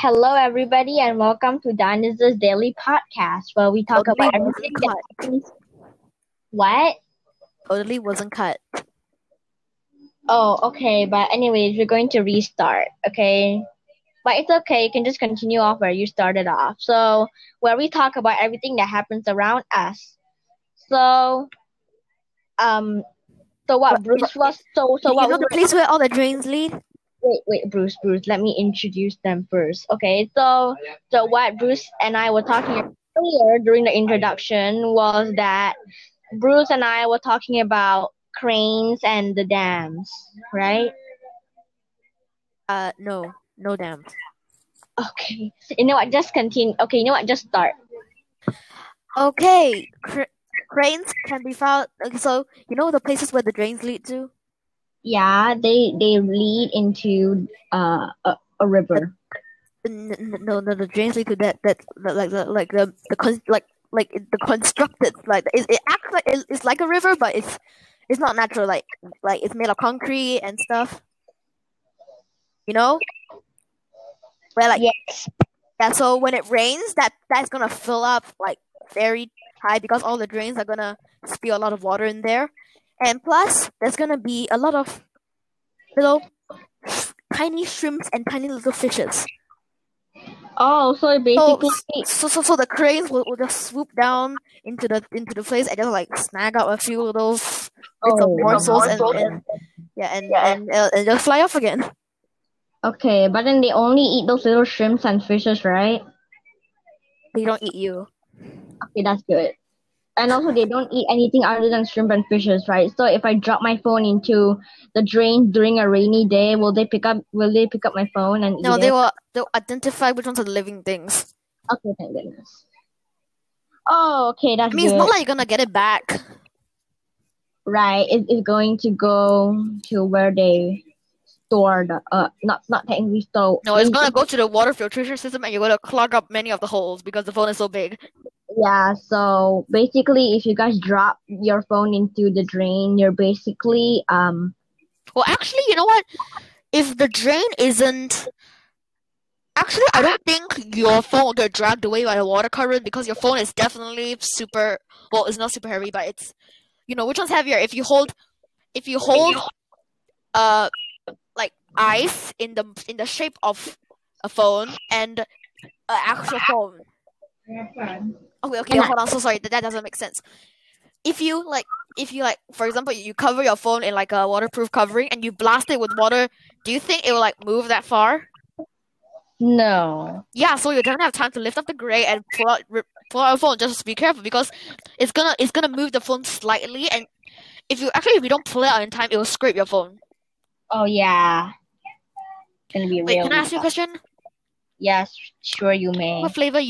Hello, everybody, and welcome to Daniel's Daily Podcast, where we talk about everything that happens. What? Totally wasn't cut. Oh, okay. But anyways, we're going to restart, okay? But it's okay. You can just continue off where you started off. So, where we talk about everything that happens around us. So, what Bruce was... So what? You know the place where all the drains lead? Wait, Bruce, let me introduce them first. Okay, so what Bruce and I were talking about earlier during the introduction was that Bruce and I were talking about cranes and the dams, right? No dams. Okay, you know what, just continue. Okay, you know what, just start. Okay, cranes can be found, so you know the places where the drains lead to? Yeah, they lead into a river. No, the drains lead to the constructed, like it acts like it's like a river, but it's not natural. Like it's made of concrete and stuff. You know, where yes, yeah. So when it rains, that's gonna fill up like very high because all the drains are gonna spill a lot of water in there. And plus, there's going to be a lot of little tiny shrimps and tiny little fishes. Oh, so basically... So the cranes will just swoop down into the place and just, like, snag out a few little morsels and just fly off again. Okay, but then they only eat those little shrimps and fishes, right? They don't eat you. Okay, that's good. And also, they don't eat anything other than shrimp and fishes, right? So, if I drop my phone into the drain during a rainy day, will they pick up my phone and eat it? No, they'll identify which ones are the living things. Okay, thank goodness. Oh, okay, that's good. I mean, it's not like you're gonna get it back. Right, it's going to go to where they store the... not technically store... No, it's gonna go to the water filtration system and you're gonna clog up many of the holes because the phone is so big. Yeah, so basically, if you guys drop your phone into the drain, you're basically... Well, actually, you know what? If the drain isn't... Actually, I don't think your phone will get dragged away by the water current because your phone is definitely super... Well, it's not super heavy, but it's... You know, which one's heavier? If you hold ice in the shape of a phone and an actual phone... Okay, hold on. So sorry, that doesn't make sense. If you for example, you cover your phone in like a waterproof covering and you blast it with water, do you think it will like move that far? No. Yeah, so you don't have time to lift up the gray and pull out your phone. Just be careful because it's gonna move the phone slightly, and if you don't pull it out in time, it will scrape your phone. Oh yeah. It's gonna be real. Can I ask you a question? Yes, sure you may. What flavor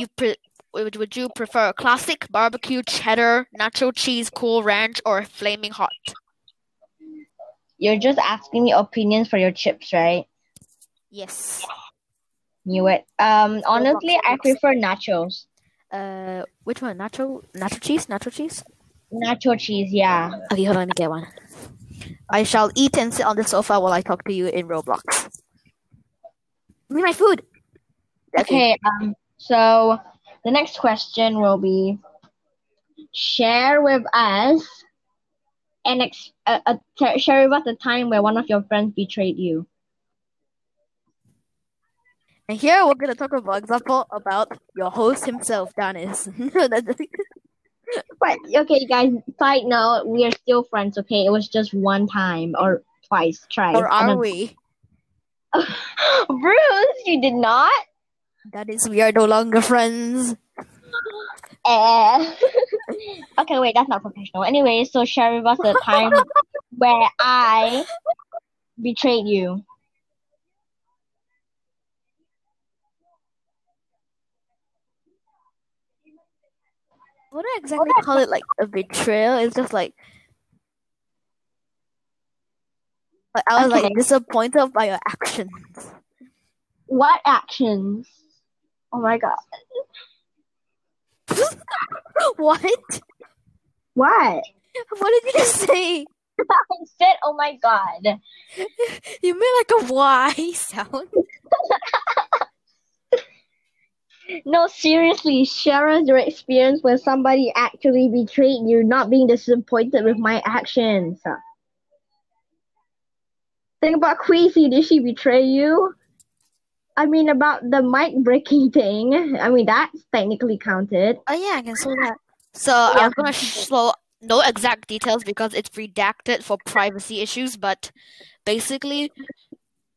would you prefer? Classic, barbecue, cheddar, nacho cheese, cool ranch, or flaming hot? You're just asking me opinions for your chips, right? Yes. Knew it. Honestly, I prefer nachos. Which one? Nacho cheese? Nacho cheese, yeah. Okay, hold on, let me get one. I shall eat and sit on the sofa while I talk to you in Roblox. Give me my food! Okay, so... The next question will be, share with us a time where one of your friends betrayed you. And here we're going to talk about example about your host himself, Danis. But okay, guys, side note, we are still friends, okay? It was just one time or twice. Or are we? Bruce, you did not? That is, we are no longer friends. Okay, wait, that's not professional. Anyway, so share with us the time where I betrayed you. I wouldn't exactly call it like a betrayal. It's just like I was like disappointed by your actions. What actions? Oh my god. What? What did you just say? I said, oh my god. You made like a Y sound. No, seriously, share your experience when somebody actually betrayed you, not being disappointed with my actions. Think about Kweisi. Did she betray you? I mean, about the mic breaking thing. I mean, that's technically counted. Oh, yeah, I can say that. So yeah. I'm going to show no exact details because it's redacted for privacy issues, but basically,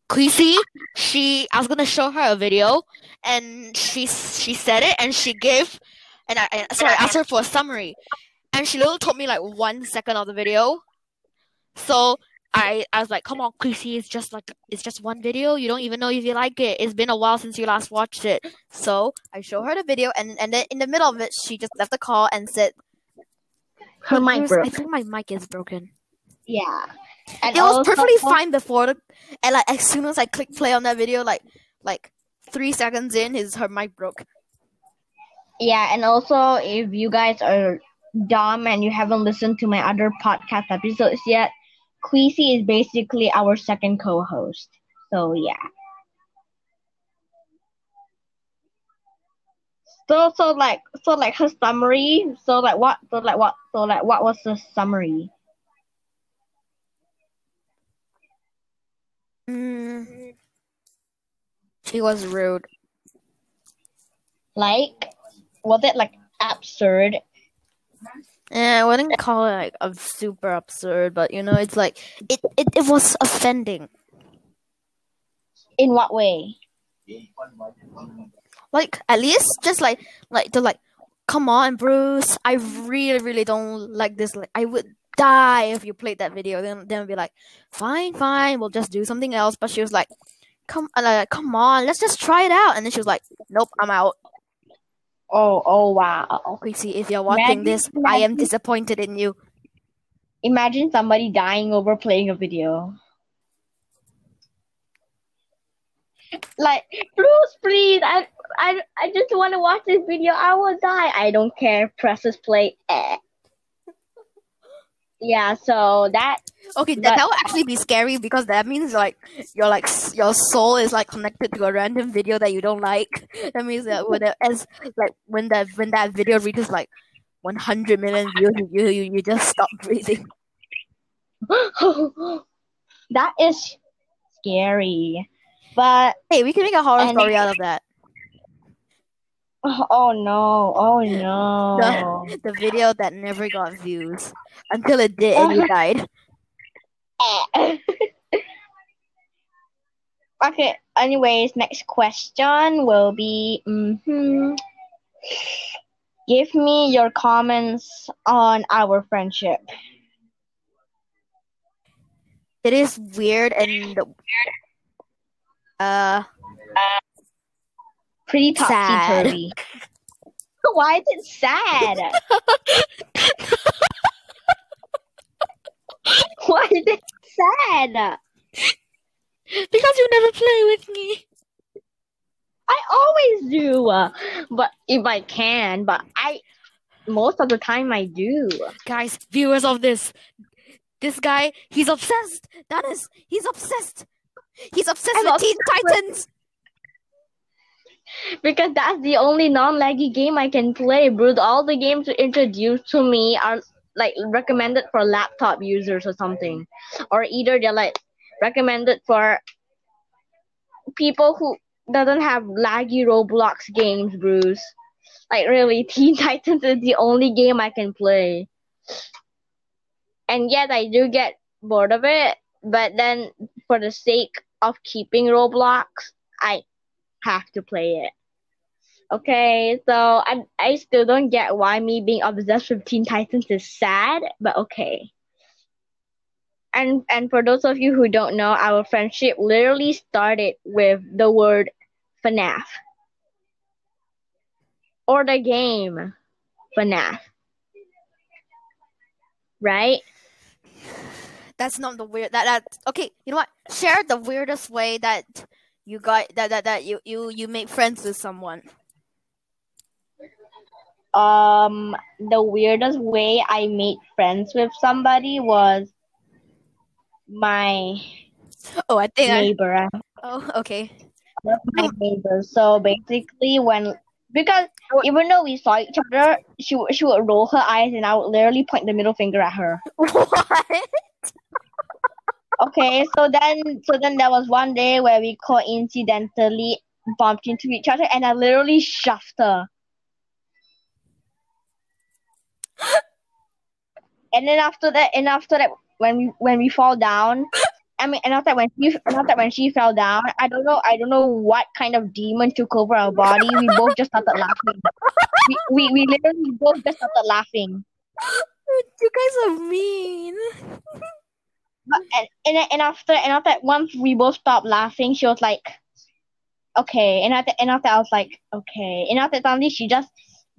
Kweisi, I was going to show her a video, and she said it, and she gave, I asked her for a summary, and she literally told me, like, 1 second of the video. So I was like, come on, Kweisi, it's just one video. You don't even know if you like it. It's been a while since you last watched it. So I show her the video, and then in the middle of it, she just left the call and said, her mic broke. I think my mic is broken. Yeah. And it was perfectly fine before, and like as soon as I clicked play on that video, like 3 seconds in, her mic broke. Yeah, and also if you guys are dumb and you haven't listened to my other podcast episodes yet, Kweisi is basically our second co-host. So yeah. So her summary. What was the summary? She was rude. Like, was it like absurd? Yeah, I wouldn't call it like a super absurd, but you know, it's like it was offending. In what way? Like, at least just like, come on, Bruce, I really don't like this. Like, I would die if you played that video. Then we'll be like, fine, we'll just do something else. But she was like, come on, let's just try it out. And then she was like, nope, I'm out. Oh wow. Kweisi, if you're watching this, I am disappointed in you. Imagine somebody dying over playing a video. Like, Bruce, please, I just want to watch this video. I will die. I don't care. Presses play. Yeah, so that... Okay, that would actually be scary because that means, like, your soul is, like, connected to a random video that you don't like. That means that when that video reaches, like, 100 million views, you just stop breathing. That is scary. But... Hey, we can make a horror story out of that. Oh no. The video that never got views. Until it did and you died. Okay, anyways, next question will be... Give me your comments on our friendship. It is weird and... pretty topsy-turvy. Why is it sad? Why is it sad? Because you never play with me. I always do. But if I can, most of the time I do. Guys, viewers of this guy, he's obsessed. That is, he's obsessed. He's obsessed with Teen Titans. Because that's the only non-laggy game I can play, Bruce. All the games you introduced to me are like recommended for laptop users or something, or either they're like recommended for people who doesn't have laggy Roblox games, Bruce. Like really, Teen Titans is the only game I can play, and yet I do get bored of it. But then, for the sake of keeping Roblox, I have to play it. Okay, so I still don't get why me being obsessed with Teen Titans is sad, but okay. And for those of you who don't know, our friendship literally started with the word FNAF. Or the game FNAF. Right? That's not the weird... Okay, you know what? Share the weirdest way that... You got that you make friends with someone. The weirdest way I made friends with somebody was my neighbor. So basically, when Because even though we saw each other, she would roll her eyes and I would literally point the middle finger at her. What? Okay, so then there was one day where we coincidentally bumped into each other and I literally shoved her. And then after that when we fall down, I mean, and after when she fell down, I don't know what kind of demon took over our body. We both just started laughing. We literally both just started laughing. You guys are mean. But, and after once we both stopped laughing, she was like, okay. And after I was like, okay. And after suddenly she just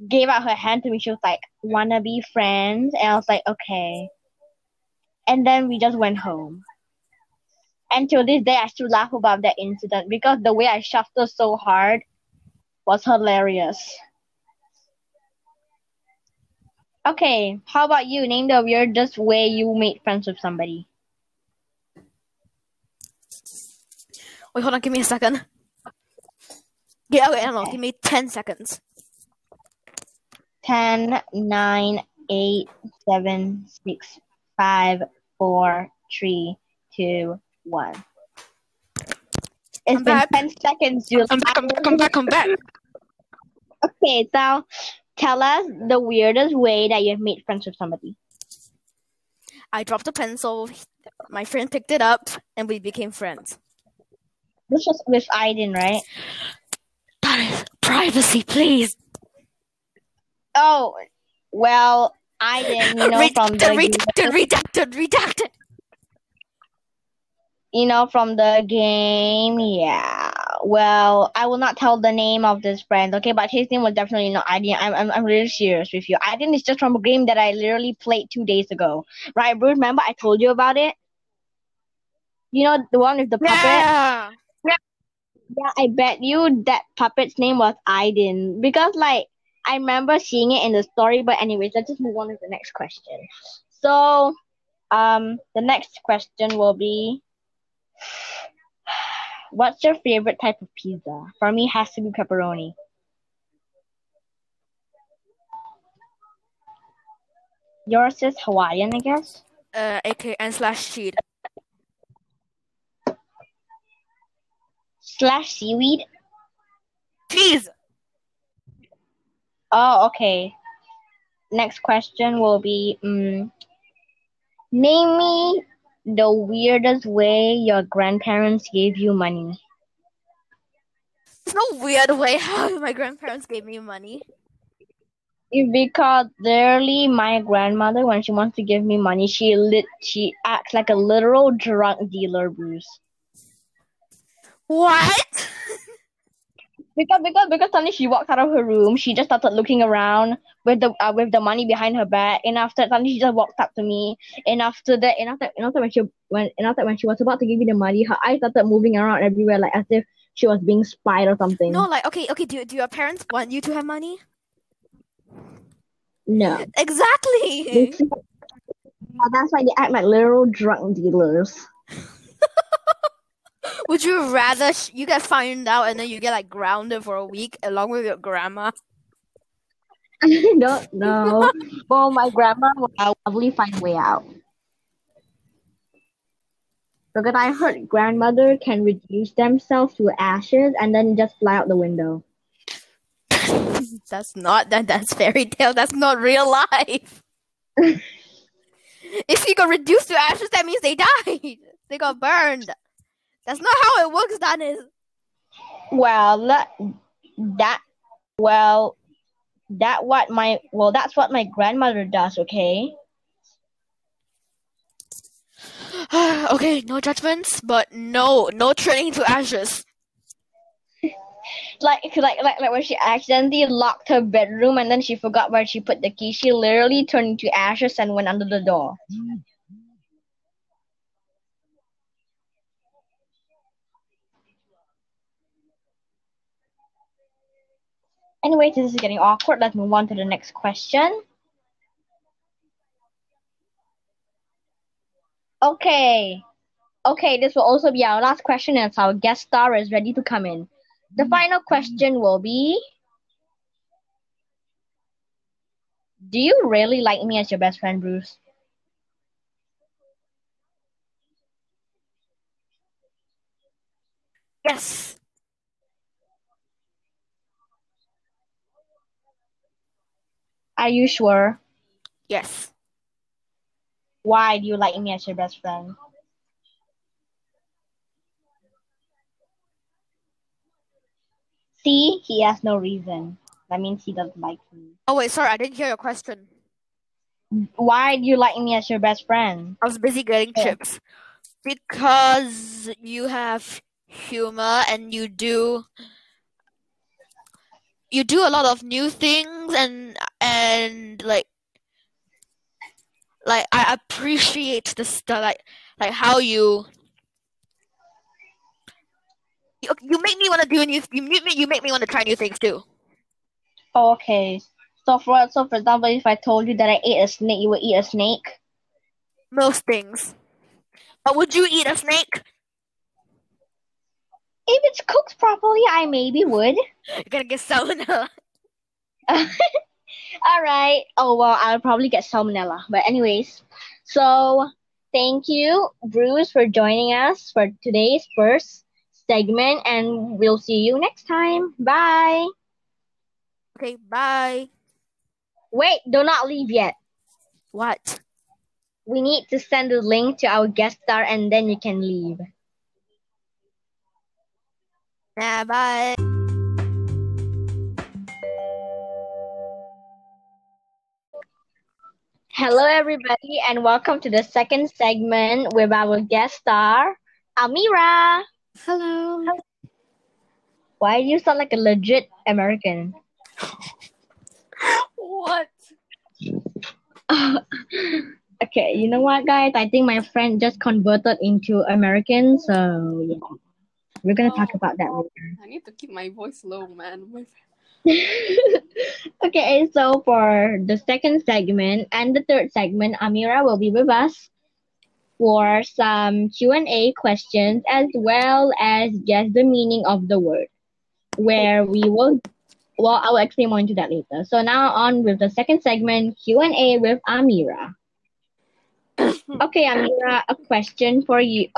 gave out her hand to me. She was like, wanna be friends? And I was like, okay. And then we just went home. And to this day, I still laugh about that incident because the way I shoved her so hard was hilarious. Okay, how about you? Name the weirdest way you made friends with somebody. Wait, hold on. Give me a second. Yeah, wait, I don't know. Give me 10 seconds. 10, 9, 8, 7, 6, 5, 4, 3, 2, 1. It's been 10 seconds, Julie. I'm back. Okay, so tell us the weirdest way that you've made friends with somebody. I dropped a pencil. My friend picked it up, and we became friends. This was with Aiden, right? That is privacy, please. Oh, well, Aiden, you know, redacted. You know, from the game, yeah. Well, I will not tell the name of this friend, okay? But his name was definitely not Aiden. I'm really serious with you. Aiden is just from a game that I literally played 2 days ago, right, bro? Remember I told you about it? You know, the one with the puppet? Yeah, I bet you that puppet's name was Aiden. Because, like, I remember seeing it in the story. But anyways, let's just move on to the next question. So, the next question will be, what's your favorite type of pizza? For me, it has to be pepperoni. Yours is Hawaiian, I guess? AKN/seaweed. /seaweed? Cheese! Oh, okay. Next question will be, name me the weirdest way your grandparents gave you money. There's no weird way how my grandparents gave me money. Because literally my grandmother, when she wants to give me money, she acts like a literal drug dealer, Bruce. What? Because suddenly she walked out of her room, she just started looking around with the money behind her back, and after suddenly she just walked up to me, and after when she was about to give me the money, her eyes started moving around everywhere, like as if she was being spied or something. No, like okay, do your parents want you to have money? No. Exactly. That's why they act like literal drug dealers. Would you rather you get found out and then you get like grounded for a week along with your grandma? I don't know. Well, my grandma will probably find a way out. Because I heard grandmother can reduce themselves to ashes and then just fly out the window. That's fairy tale. That's not real life. If you got reduced to ashes, that means they died. They got burned. That's not how it works, Dennis. That's what my grandmother does, okay? Okay, no judgments, but no turning to ashes. Like when she accidentally locked her bedroom and then she forgot where she put the key, she literally turned into ashes and went under the door. Anyway, this is getting awkward. Let's move on to the next question. Okay, this will also be our last question as our guest star is ready to come in. The final question will be, Do you really like me as your best friend, Bruce? Yes. Are you sure? Yes. Why do you like me as your best friend? See, he has no reason. That means he doesn't like me. Oh, wait, sorry, I didn't hear your question. Why do you like me as your best friend? I was busy getting chips. Because you have humor and you do a lot of new things and like I appreciate the stuff like how you make me want to do new. You make me want to try new things too. Okay, so for example, if I told you that I ate a snake, you would eat a snake. Most things, but would you eat a snake? If it's cooked properly, I maybe would. You're gonna get salmonella. All right. Oh, well, I'll probably get salmonella. But anyways, so thank you, Bruce, for joining us for today's first segment. And we'll see you next time. Bye. Okay, bye. Wait, do not leave yet. What? We need to send the link to our guest star and then you can leave. Nah, bye. Hello, everybody, and welcome to the second segment with our guest star, Amira. Hello. Why do you sound like a legit American? What? Okay, you know what, guys? I think my friend just converted into American, so yeah. We're going to talk about that later. I need to keep my voice low, man. Okay, so for the second segment and the third segment, Amira will be with us for some Q&A questions as well as guess the meaning of the word, where we will... Well, I will explain more into that later. So now on with the second segment, Q&A with Amira. Okay, Amira, a question for you...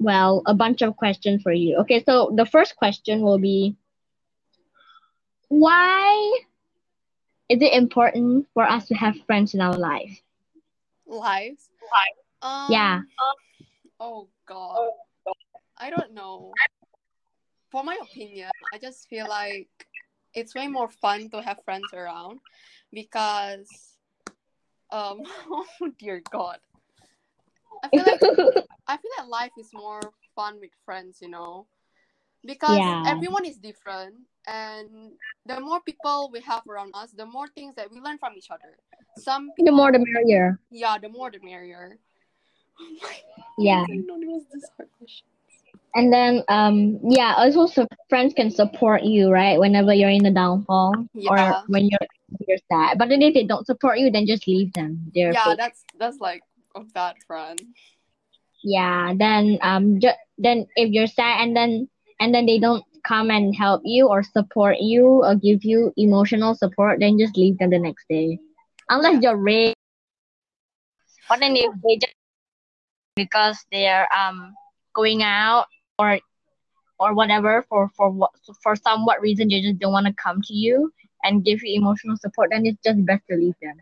Well, a bunch of questions for you. Okay, so the first question will be, why is it important for us to have friends in our life? Lives? Yeah. Oh, God. I don't know. For my opinion, I just feel like it's way more fun to have friends around because, oh, dear God. I feel like life is more fun with friends, you know, because everyone is different, and the more people we have around us, the more things that we learn from each other. Some people, the more the merrier. Yeah, the more the merrier. Yeah. I don't know, this hard question. And then also friends can support you, right? Whenever you're in a downfall or when you're sad. But then if they don't support you, then just leave them. They're fake. that's like. Of that friend, then if you're sad and then they don't come and help you or support you or give you emotional support, then just leave them the next day, unless you're rich. But then if they just because they're going out or whatever for somewhat reason they just don't want to come to you and give you emotional support, then it's just best to leave them,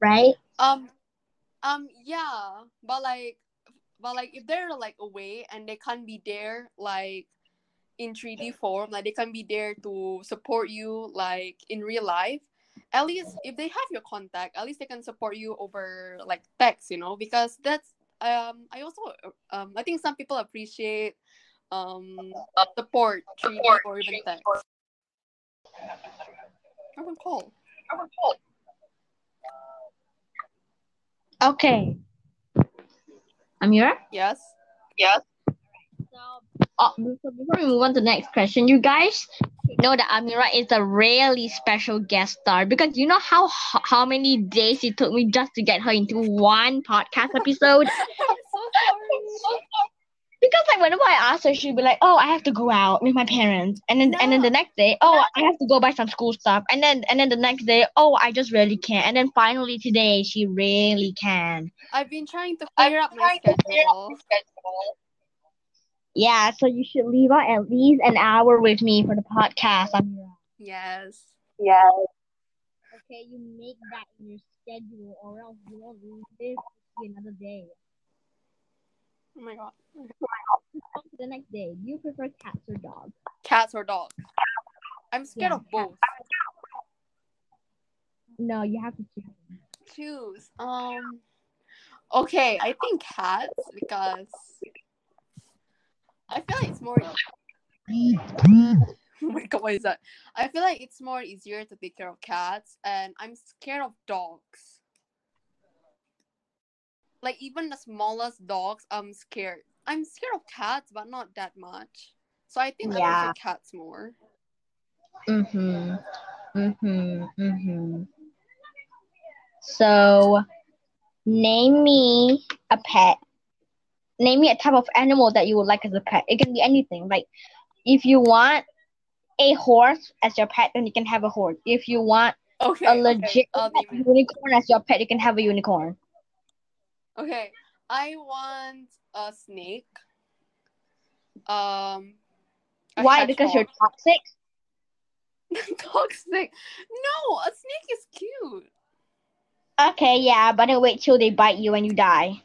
right? Yeah, but if they're like away and they can't be there like in 3D form, like they can't be there to support you like in real life, at least if they have your contact, at least they can support you over like text, you know, because that's I think some people appreciate support 3D or even text. I recall. Okay. Amira? Yes. So before we move on to the next question, you guys know that Amira is a really special guest star because you know how many days it took me just to get her into one podcast episode? I'm so sorry. Because like whenever I asked her, she'd be like, "Oh, I have to go out with my parents," and then the next day, "Oh, I have to go buy some school stuff," and then the next day, "Oh, I just really can't," and then finally today, she really can. I've been trying to clear up my schedule. Yeah, so you should leave out at least an hour with me for the podcast. Yes. Yes. Okay, you make that in your schedule, or else you won't lose this another day. Oh my god. On to the next day. Do you prefer cats or dogs? Cats or dogs? I'm scared of both. No, you have to choose. Okay, I think cats because I feel like it's more. Oh my god, what is that? I feel like it's more easier to take care of cats, and I'm scared of dogs. Like, even the smallest dogs, I'm scared. I'm scared of cats, but not that much. So I think I like cats more. So, name me a type of animal that you would like as a pet. It can be anything. Like, if you want a horse as your pet, then you can have a horse. If you want a legit unicorn as your pet, you can have a unicorn. Okay, I want a snake. Why? Because you're toxic? Toxic? No, a snake is cute. Okay, yeah, but then wait till they bite you and you die.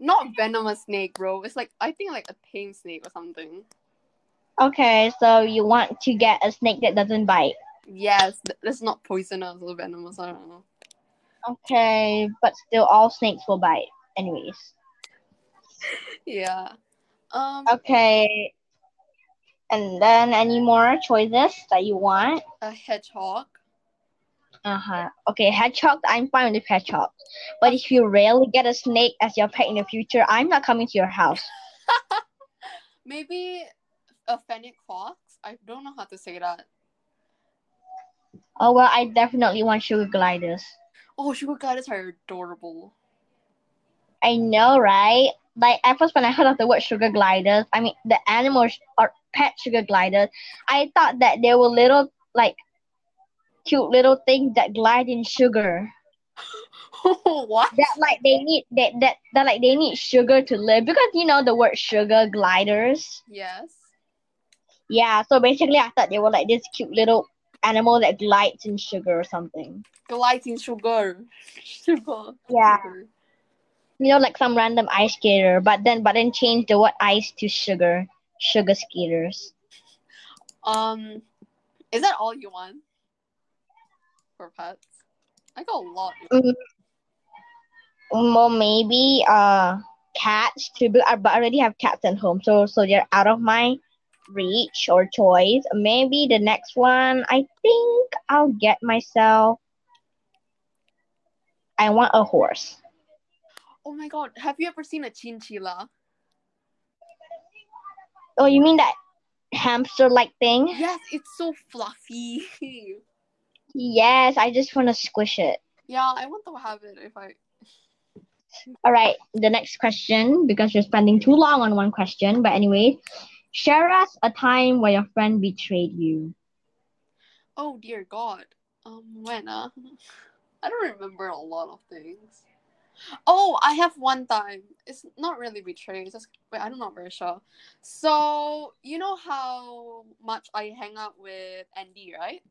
Not venomous snake, bro. It's like, I think like a tame snake or something. Okay, so you want to get a snake that doesn't bite? Yes, that's not poisonous or venomous, I don't know. Okay, but still all snakes will bite anyways. Yeah. Okay. And then any more choices that you want? A hedgehog. Okay, hedgehog, I'm fine with hedgehog. But if you really get a snake as your pet in the future, I'm not coming to your house. Maybe a fennec fox? I don't know how to say that. Oh, well, I definitely want sugar gliders. Oh, sugar gliders are adorable. I know, right? Like, at first when I heard of the word sugar gliders, I mean, the animals or pet sugar gliders, I thought that they were little, like, cute little things that glide in sugar. What? That they need sugar to live, because you know the word sugar gliders. Yes. Yeah, so basically I thought they were like this cute little animal that glides in sugar or something. Glides in sugar. Sugar. Yeah. Sugar. You know, like some random ice skater, but then change the word ice to sugar. Sugar skaters. Is that all you want for pets? I got a lot. Well, maybe cats too, but I already have cats at home, so they're out of my reach or choice. Maybe the next one, I think I'll get myself. I want a horse. Oh my god, have you ever seen a chinchilla? Oh, you mean that hamster-like thing? Yes, it's so fluffy. Yes, I just want to squish it. Yeah, I want to have it if I... Alright, the next question, because you're spending too long on one question, but anyway... Share us a time where your friend betrayed you. Oh dear God. When? I don't remember a lot of things. Oh, I have one time. It's not really betraying. I'm not very sure. So, you know how much I hang out with Andy, right?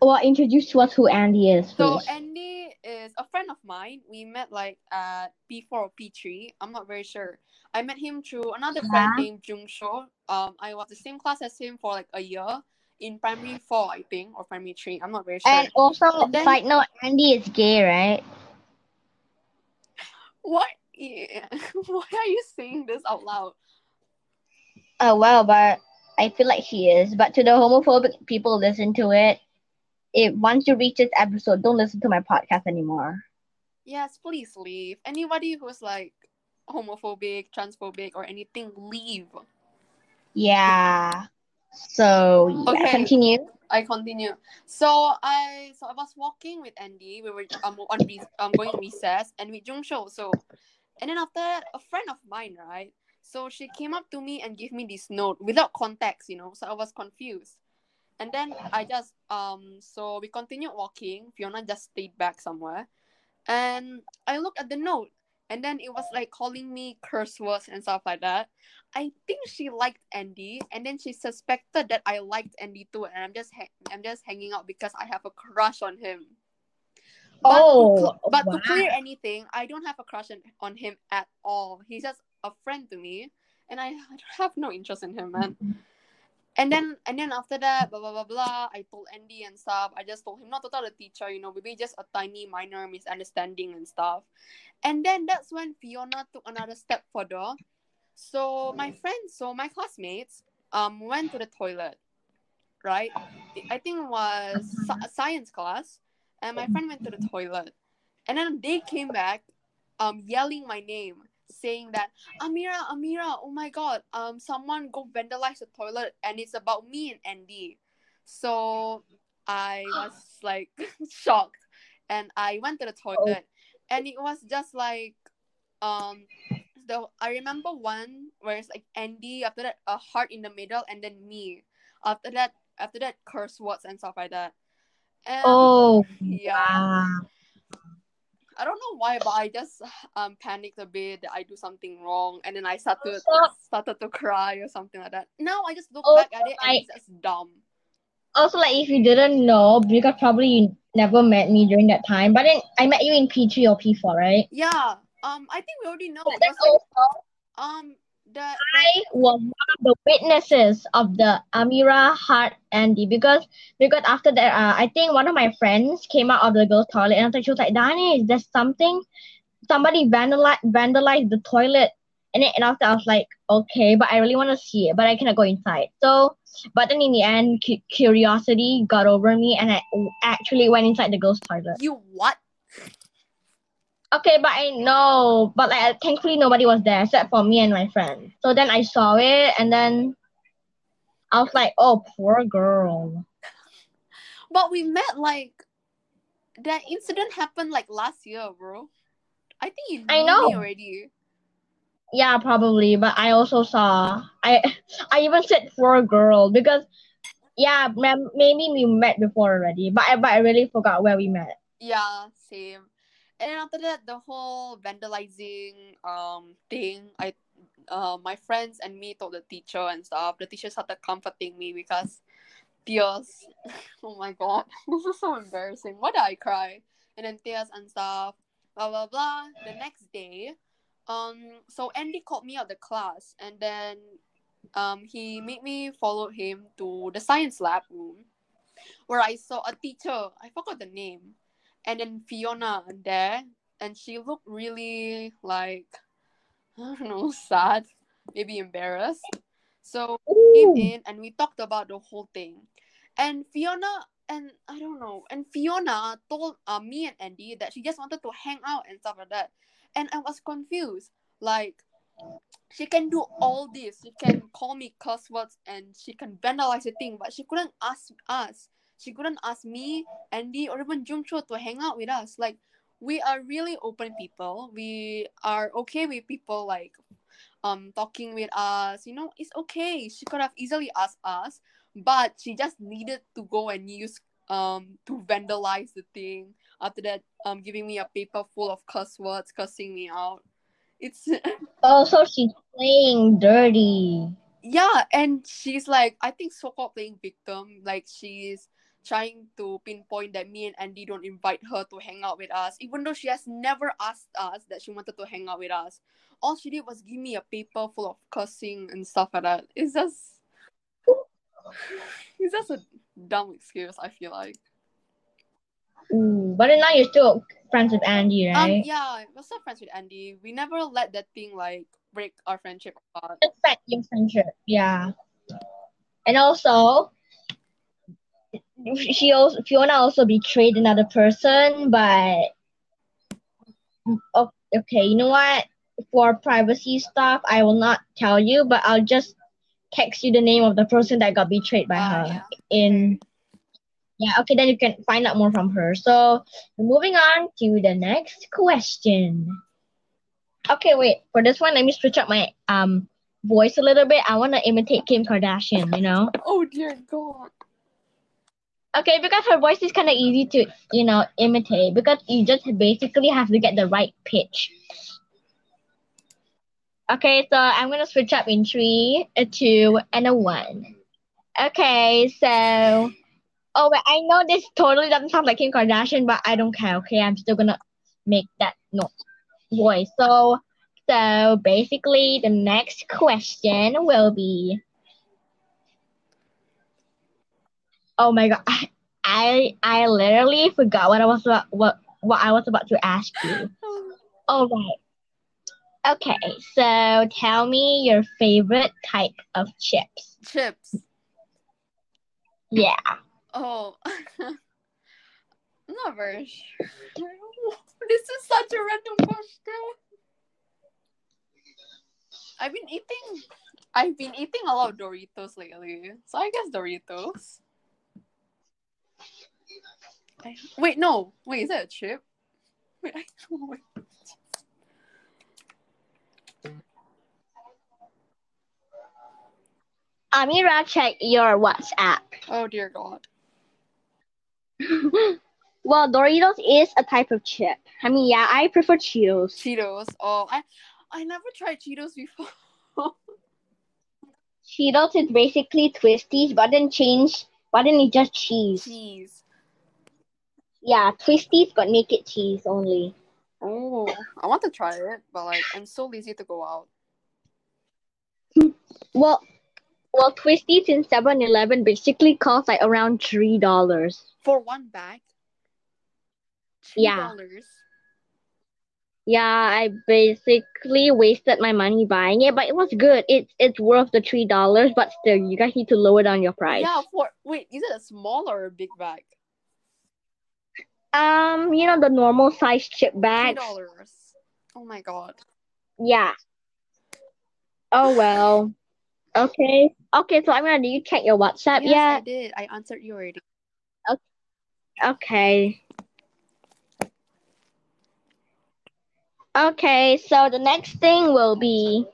Well, introduce to us who Andy is. So please. Andy is a friend of mine. We met like at P4 or P3. I'm not very sure. I met him through another friend named Jung Shou. I was the same class as him for like a year in primary 4, I think, or primary 3. I'm not very sure. And also, side note, Andy is gay, right? What? Yeah. Why are you saying this out loud? Oh, well, but I feel like he is. But to the homophobic people, listen to it. Once you reach this episode, don't listen to my podcast anymore. Yes, please leave. Anybody who's like homophobic, transphobic, or anything, leave. Yeah. So okay. Continue. I continue. So I was walking with Andy. We were on going recess, and with Jung Shou. So And then after that, a friend of mine, right? So she came up to me and gave me this note without context, you know. So I was confused. And then I just, so we continued walking. Fiona just stayed back somewhere. And I looked at the note. And then it was like calling me curse words and stuff like that. I think she liked Andy. And then she suspected that I liked Andy too. And I'm just hanging out because I have a crush on him. But to clear anything, I don't have a crush on him at all. He's just a friend to me. And I have no interest in him, man. And then after that, blah, blah, blah, blah, I told Andy and stuff. I just told him not to tell the teacher, you know, maybe just a tiny minor misunderstanding and stuff. And then that's when Fiona took another step further. So my classmates, went to the toilet, right? I think it was science class. And my friend went to the toilet. And then they came back, yelling my name, saying that, Amira, oh my god, someone go vandalize the toilet and it's about me and Andy. So I was like shocked, and I went to the toilet, and it was just like, I remember one where it's like Andy, after that a heart in the middle, and then me, after that curse words and stuff like that. And, I don't know why, but I just panicked a bit that I do something wrong, and then I started to cry or something like that. Now I just look back at it and it's just dumb. Also, like, if you didn't know, because probably you never met me during that time, but then I met you in P3 or P4, right? Yeah. I think we already know. That's also, like, I was one of the witnesses of the Amira Hart Andy because after that, I think one of my friends came out of the girls' toilet, and after she was like, Dani, is there something? Somebody vandalized the toilet. And after I was like, okay, but I really want to see it, but I cannot go inside. So, but then in the end, curiosity got over me, and I actually went inside the girls' toilet. You what? Okay, but I know. But like, thankfully, nobody was there except for me and my friend. So then I saw it, and then I was like, "Oh, poor girl." But we met like that incident happened like last year, bro. I think you knew me already. Yeah, probably. But I also saw. I even said poor girl because maybe we met before already. But I really forgot where we met. Yeah, same. And then after that, the whole vandalizing thing, my friends and me told the teacher and stuff. The teacher started comforting me because tears. Oh my god, this is so embarrassing. Why did I cry? And then tears and stuff. Blah blah blah. The next day, so Andy called me out of the class, and then he made me follow him to the science lab room, where I saw a teacher. I forgot the name. And then Fiona there, and she looked really like, I don't know, sad, maybe embarrassed. So we came in and we talked about the whole thing. And Fiona told me and Andy that she just wanted to hang out and stuff like that. And I was confused. Like, she can do all this. She can call me curse words and she can vandalize the thing, but she couldn't ask us. She couldn't ask me, Andy, or even Jung Shou to hang out with us. Like, we are really open people. We are okay with people, like, talking with us. You know, it's okay. She could have easily asked us, but she just needed to go and use, to vandalize the thing. After that, giving me a paper full of curse words, cursing me out. It's... so she's playing dirty. Yeah, and she's, like, I think so-called playing victim. Like, she's trying to pinpoint that me and Andy don't invite her to hang out with us, even though she has never asked us that she wanted to hang out with us. All she did was give me a paper full of cursing and stuff like that. It's just a dumb excuse, I feel like. But now you're still friends with Andy, right? Yeah, we're still friends with Andy. We never let that thing, like, break our friendship apart. Affect your friendship, yeah. And also... Fiona also betrayed another person, but okay, you know what? For privacy stuff, I will not tell you, but I'll just text you the name of the person that got betrayed by her. Yeah. Okay, then you can find out more from her. So moving on to the next question. Okay, wait. For this one, let me switch up my voice a little bit. I want to imitate Kim Kardashian, you know? Oh, dear God. Okay, because her voice is kind of easy to, you know, imitate. Because you just basically have to get the right pitch. Okay, so I'm going to switch up in 3, a 2, and a 1. Okay, so... Oh, wait, I know this totally doesn't sound like Kim Kardashian, but I don't care, okay? I'm still going to make that voice. So basically, the next question will be... Oh my God, I literally forgot what I was about to ask you. All right. Okay, so tell me your favorite type of chips. Chips. Yeah. Oh, I'm not very sure. This is such a random question. I've been eating a lot of Doritos lately, so I guess Doritos. Wait, no. Wait, is that a chip? Wait, I don't know. Wait. Amira, check your WhatsApp. Oh, dear God. Well, Doritos is a type of chip. I mean, yeah, I prefer Cheetos. Cheetos. Oh, I never tried Cheetos before. Cheetos is basically Twisties, but then change... Why didn't you just cheese? Cheese. Yeah, Twisties, but make it cheese only. Oh, I want to try it, but like I'm so lazy to go out. Well, Twisties in 7-Eleven basically cost like around $3 for one bag. $3? Yeah. Yeah, I basically wasted my money buying it, but it was good. It's worth the $3, but still, you guys need to lower down your price. Yeah, wait, is it a small or a big bag? You know, the normal size chip bags. $3. Oh my God. Yeah. Oh well. Okay, so Amira, did you check your WhatsApp yet? Yes, I did. I answered you already. Okay. Okay, so the next thing will be...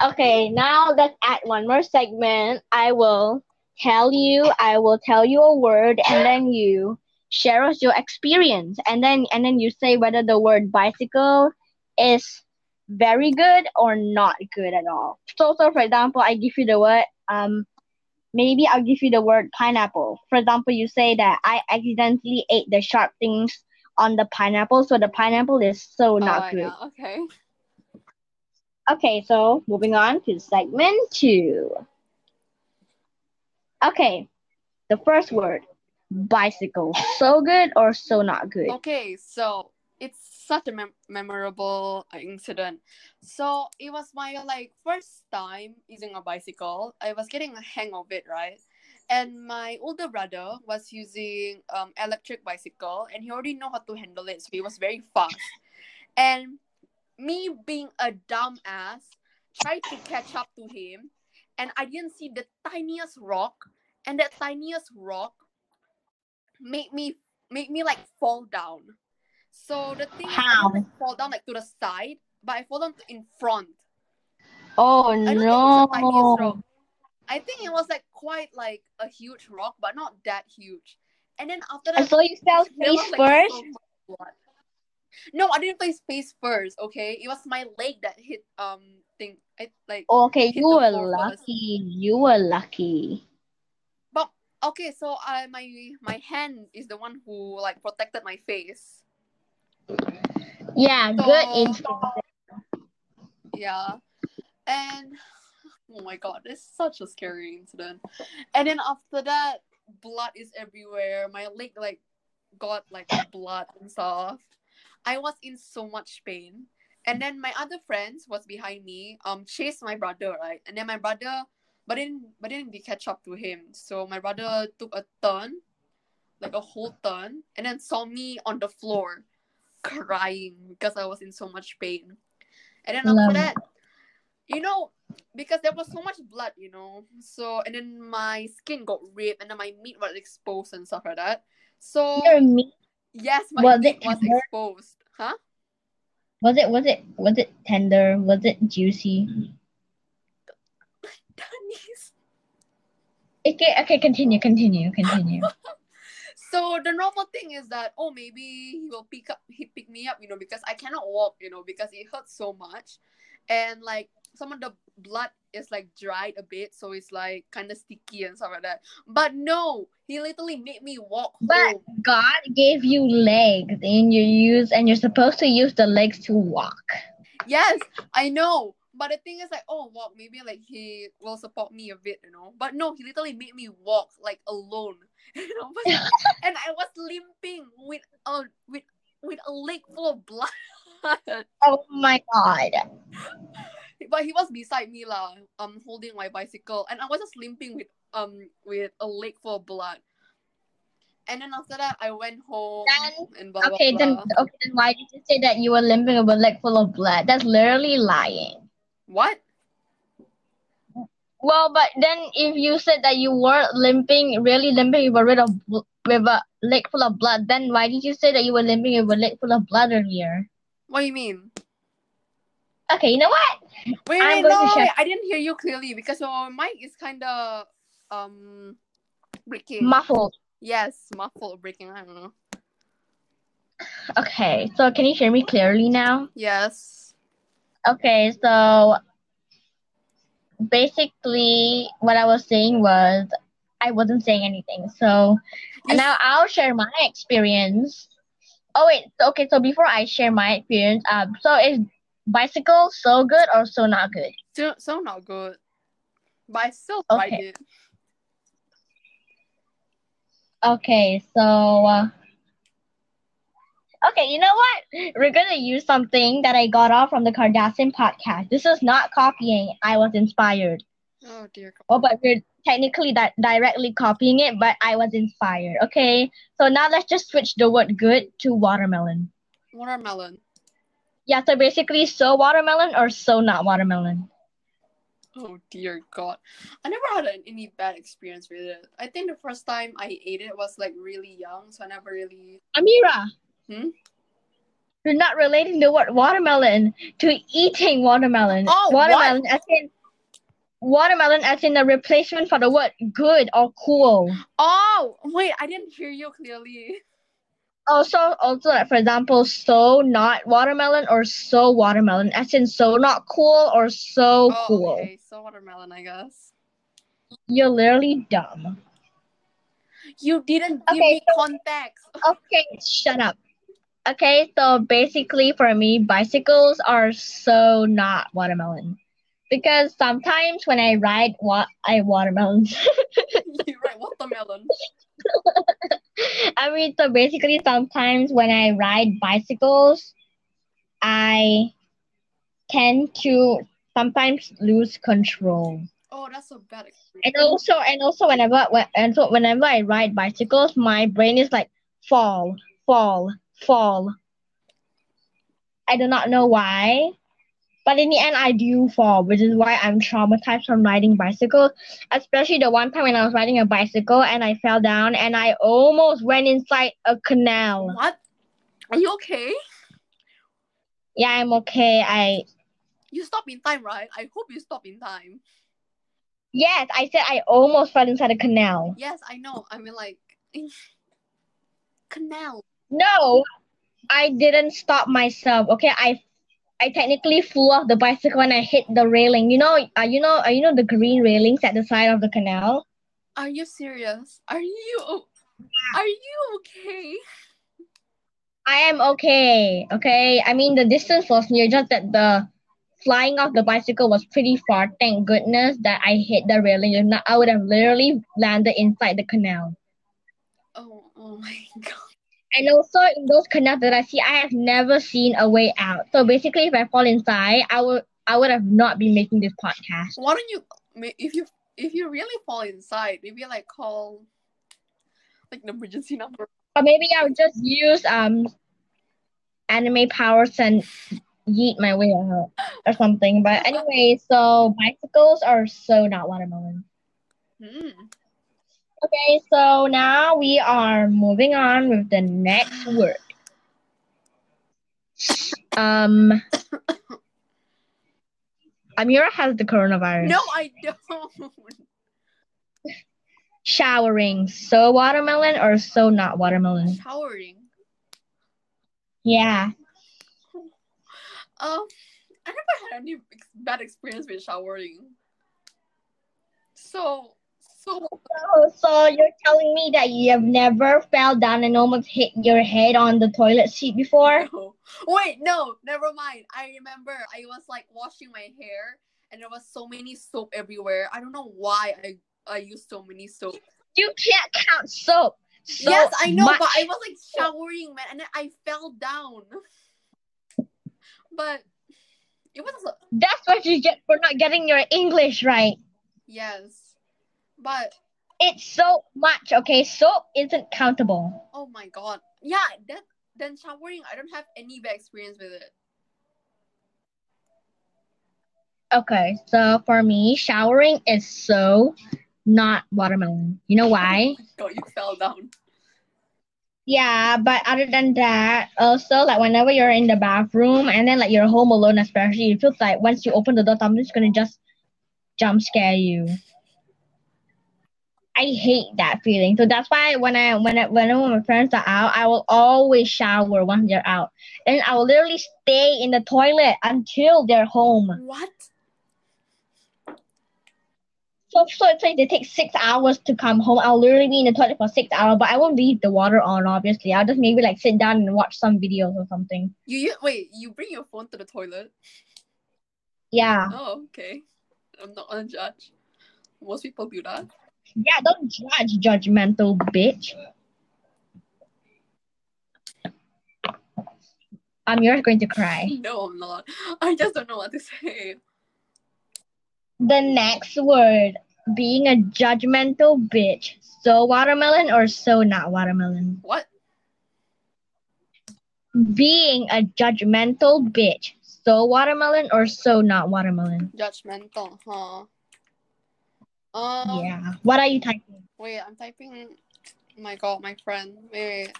Okay, now let's add one more segment. I will tell you a word, and then you share us your experience. And then you say whether the word bicycle is very good or not good at all. So for example, I give you the word... Maybe I'll give you the word pineapple. For example, you say that I accidentally ate the sharp things on the pineapple, so the pineapple is not good. Yeah. Okay, so moving on to segment 2. Okay, the first word, bicycle. So good or so not good? Okay, so it's such a memorable incident. So it was my first time using a bicycle. I was getting a hang of it, right? And my older brother was using electric bicycle, and he already know how to handle it, so he was very fast. And me being a dumbass, tried to catch up to him, and I didn't see the tiniest rock, and that tiniest rock made me fall down. So the thing is, I fall down to the side, but I fall down in front. Oh no! I don't think it was the tiniest rock. I think it was quite a huge rock, but not that huge. And then after that, so you fell face first? No, I didn't play space first. Okay, it was my leg that hit thing. You were lucky. But okay, so my hand is the one who protected my face. Yeah, so, good instinct. Yeah, and. Oh my God, this is such a scary incident. And then after that, blood is everywhere. My leg got blood and stuff. I was in so much pain. And then my other friends was behind me, chased my brother, right? And then my brother, but then we catch up to him. So my brother took a turn, a whole turn, and then saw me on the floor crying because I was in so much pain. And then after that, you know, because there was so much blood, you know. So, and then my skin got ripped, and then my meat was exposed and stuff like that. So, your meat? Yes, my meat was exposed. Huh? Was it tender? Was it juicy? Okay, continue. So the normal thing is that, oh, maybe he pick me up, because I cannot walk, because it hurts so much. And like some of the blood is like dried a bit, so it's like kind of sticky and stuff like that. But no, he literally made me walk home. But God gave you legs and you're supposed to use the legs to walk. Yes, I know. But the thing is like, oh, walk, maybe like he will support me a bit, But no, he literally made me walk like alone, And I was limping with a leg full of blood. Oh my God! But he was beside me holding my bicycle, and I was just limping with a leg full of blood. And then after that, I went home and blah, okay, blah, blah. Then why did you say that you were limping with a leg full of blood? That's literally lying. What? Well, but then if you said that you were limping with a leg full of blood, then why did you say that you were limping with a leg full of blood earlier? What do you mean? Okay, you know what? Wait, I didn't hear you clearly because your mic is kind of breaking. Muffled. Yes, muffled breaking. I don't know. Okay, so can you hear me clearly now? Yes. Okay, so basically what I was saying was I wasn't saying anything. So now I'll share my experience. Oh, wait. Okay, so before I share my experience, so is bicycle so good or so not good? So not good. But I still tried it. Okay, so... Okay, you know what? We're going to use something that I got off from the Kardashian podcast. This is not copying. I was inspired. Oh, dear God. Oh, but we're technically directly copying it, but I was inspired. Okay, so now let's just switch the word good to watermelon. Watermelon. Yeah, so basically so watermelon or so not watermelon. Oh, dear God. I never had any bad experience with it. I think the first time I ate it was like really young, so I never really... Amira! You're not relating the word watermelon to eating watermelon. Oh, watermelon what? As in a replacement for the word good or cool. Oh, wait, I didn't hear you clearly. Also, like, for example, so not watermelon or so watermelon, as in so not cool or so cool. Okay, so watermelon, I guess. You're literally dumb. You didn't give me context. Okay, shut up. Okay, so basically for me, bicycles are so not watermelon. Because sometimes when I ride, I watermelons. You ride watermelon. I mean, so basically sometimes when I ride bicycles, I tend to sometimes lose control. Oh, that's so bad experience. And also whenever I ride bicycles, my brain is like, fall. I do not know why, but in the end I do fall, which is why I'm traumatized from riding bicycles, especially the one time when I was riding a bicycle and I fell down and I almost went inside a canal. What? Are you okay? Yeah, I'm okay. You stopped in time, right? I hope you stopped in time. Yes, I said I almost fell inside a canal. Yes, I know. I mean, like, canal. No, I didn't stop myself. Okay, I technically flew off the bicycle and I hit the railing. You know the green railings at the side of the canal. Are you serious? Are you okay? I am okay. Okay, I mean the distance was near, just that the flying off the bicycle was pretty far. Thank goodness that I hit the railing. If not, I would have literally landed inside the canal. Oh my God. And also, in those canals that I see, I have never seen a way out. So basically, if I fall inside, I would have not been making this podcast. Why don't you, if you really fall inside, maybe like call like an emergency number. Or maybe I'll just use anime powers and yeet my way out or something. But anyway, so bicycles are so not watermelon. Hmm. Okay, so now we are moving on with the next word. Amira has the coronavirus. No, I don't. Showering. So watermelon or so not watermelon? Showering. Yeah. I never had any bad experience with showering. So you're telling me that you have never fell down and almost hit your head on the toilet seat before? No. Wait, no, never mind. I remember I was like washing my hair and there was so many soap everywhere. I don't know why I used so many soap. You can't count soap. Yes, I know, but I was like showering, man, and then I fell down. But it was... That's what you get for not getting your English right. Yes. But it's so much, okay? Soap isn't countable. Oh my god. Yeah, then showering, I don't have any bad experience with it. Okay, so for me, showering is so not watermelon. You know why? Oh, you fell down. Yeah, but other than that, also, like, whenever you're in the bathroom and then, like, you're home alone especially, it feels like once you open the door, something's gonna just jump scare you. I hate that feeling. So that's why when my parents are out, I will always shower once they're out. And I will literally stay in the toilet until they're home. What? So it's like they take 6 hours to come home. I'll literally be in the toilet for 6 hours, but I won't leave the water on, obviously. I'll just maybe like sit down and watch some videos or something. You bring your phone to the toilet? Yeah. Oh, okay. I'm not gonna judge. Most people do that. Yeah, don't judge, judgmental bitch. You're going to cry. No, I'm not. I just don't know what to say. The next word, being a judgmental bitch. So watermelon or so not watermelon? What? Being a judgmental bitch. So watermelon or so not watermelon? Judgmental, huh? Yeah. What are you typing? Wait, I'm typing. Oh my god, my friend. Wait.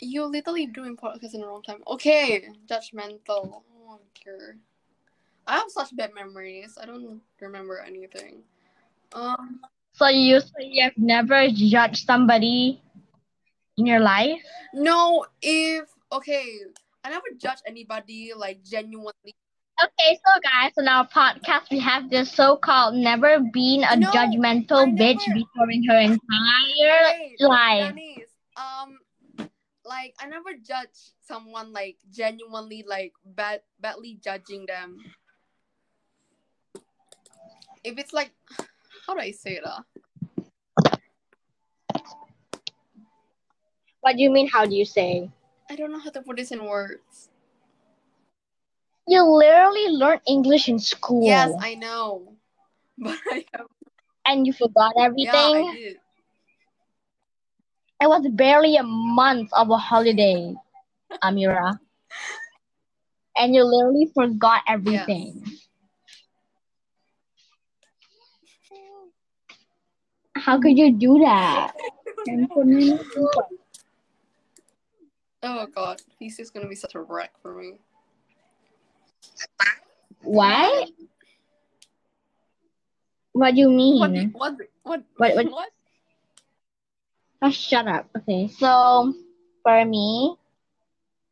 You're literally doing podcasts in the wrong time. Okay, judgmental. Oh dear. I have such bad memories. I don't remember anything. So you say you have never judged somebody in your life? No, I never judge anybody like genuinely. Okay, so guys, in our podcast, we have this so-called never been a judgmental bitch before in her entire life. Denise, I never judge someone like genuinely like badly judging them. If it's like, how do I say it? What do you mean? How do you say? I don't know how to put this in words. You literally learned English in school. Yes, I know. But and you forgot everything? Yeah, I did. It was barely a month of a holiday, Amira. And you literally forgot everything. Yes. How could you do that? Oh, God. This is going to be such a wreck for me. What? What do you mean? What? Oh, shut up. Okay, so for me,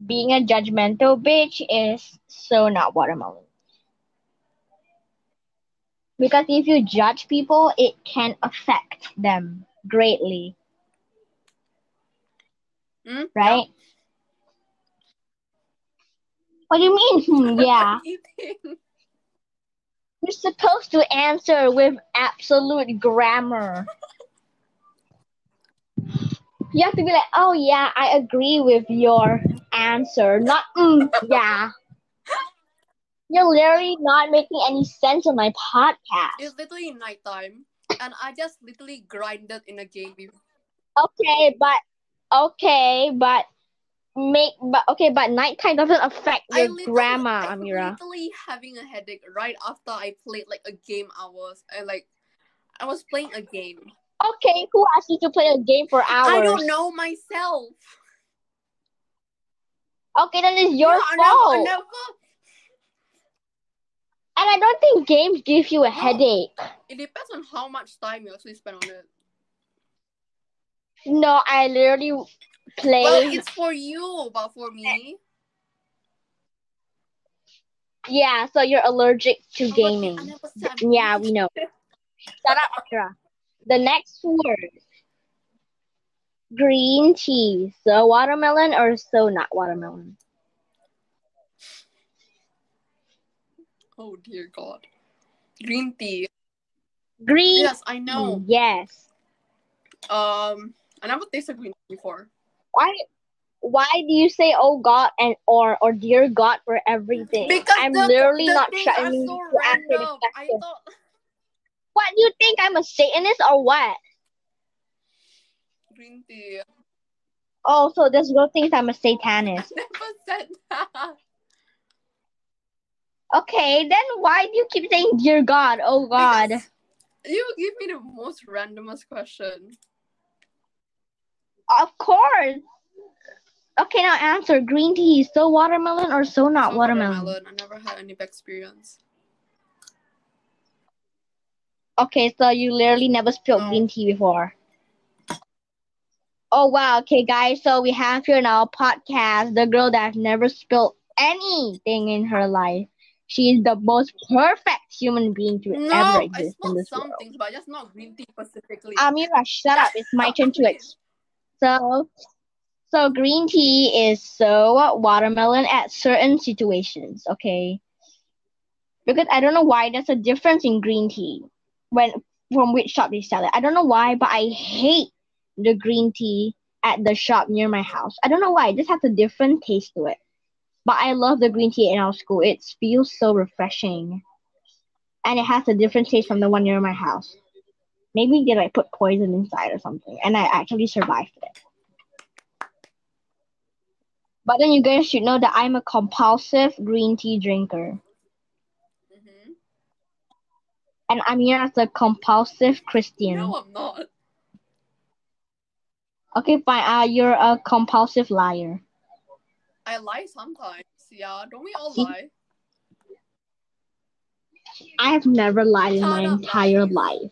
being a judgmental bitch is so not watermelon. Because if you judge people, it can affect them greatly. Right? Yeah. What do you mean? Yeah. You're supposed to answer with absolute grammar. You have to be like, oh yeah, I agree with your answer. Not, yeah. You're literally not making any sense on my podcast. It's literally nighttime, and I just literally grinded in a game. Okay, but... nighttime doesn't affect your grammar, Amira. I'm literally having a headache right after I played like a game. I was playing a game. Okay, who asked you to play a game for hours? I don't know myself. Okay, then it's your fault. No. And I don't think games give you a headache. It depends on how much time you actually spend on it. No, I literally play. Well, it's for you, but for me. Yeah, so you're allergic to gaming. Yeah, we know. Shut up, Amira. The next word. Green tea. So watermelon or so not watermelon? Oh, dear God. Green tea. Green. Yes, I know. Yes. I never tasted green tea before. Why do you say "oh God" and or "dear God" for everything? Because I'm literally not trying to ask the question. What do you think? I'm a Satanist or what? Green tea. Oh, so this girl thinks I'm a Satanist. I never said that. Okay, then why do you keep saying "dear God"? Oh God. Because you give me the most randomest question. Of course. Okay, now answer. Green tea, so watermelon or so not watermelon? Watermelon. I never had any experience. Okay, so you literally never spilled green tea before. Oh, wow. Okay, guys, so we have here in our podcast the girl that never spilled anything in her life. She is the most perfect human being to ever exist in this world. No, I spilled some things, but just not green tea specifically. Amira, shut up. It's my turn to explain. So green tea is so watermelon at certain situations, okay? Because I don't know why there's a difference in green tea from which shop they sell it. I don't know why, but I hate the green tea at the shop near my house. I don't know why. It just has a different taste to it. But I love the green tea in our school. It feels so refreshing. And it has a different taste from the one near my house. Maybe they put poison inside or something. And I actually survived it. But then you guys should know that I'm a compulsive green tea drinker. Mm-hmm. And I'm here as a compulsive Christian. No, I'm not. Okay, fine. You're a compulsive liar. I lie sometimes. Yeah, don't we all lie? I have never lied in my entire life.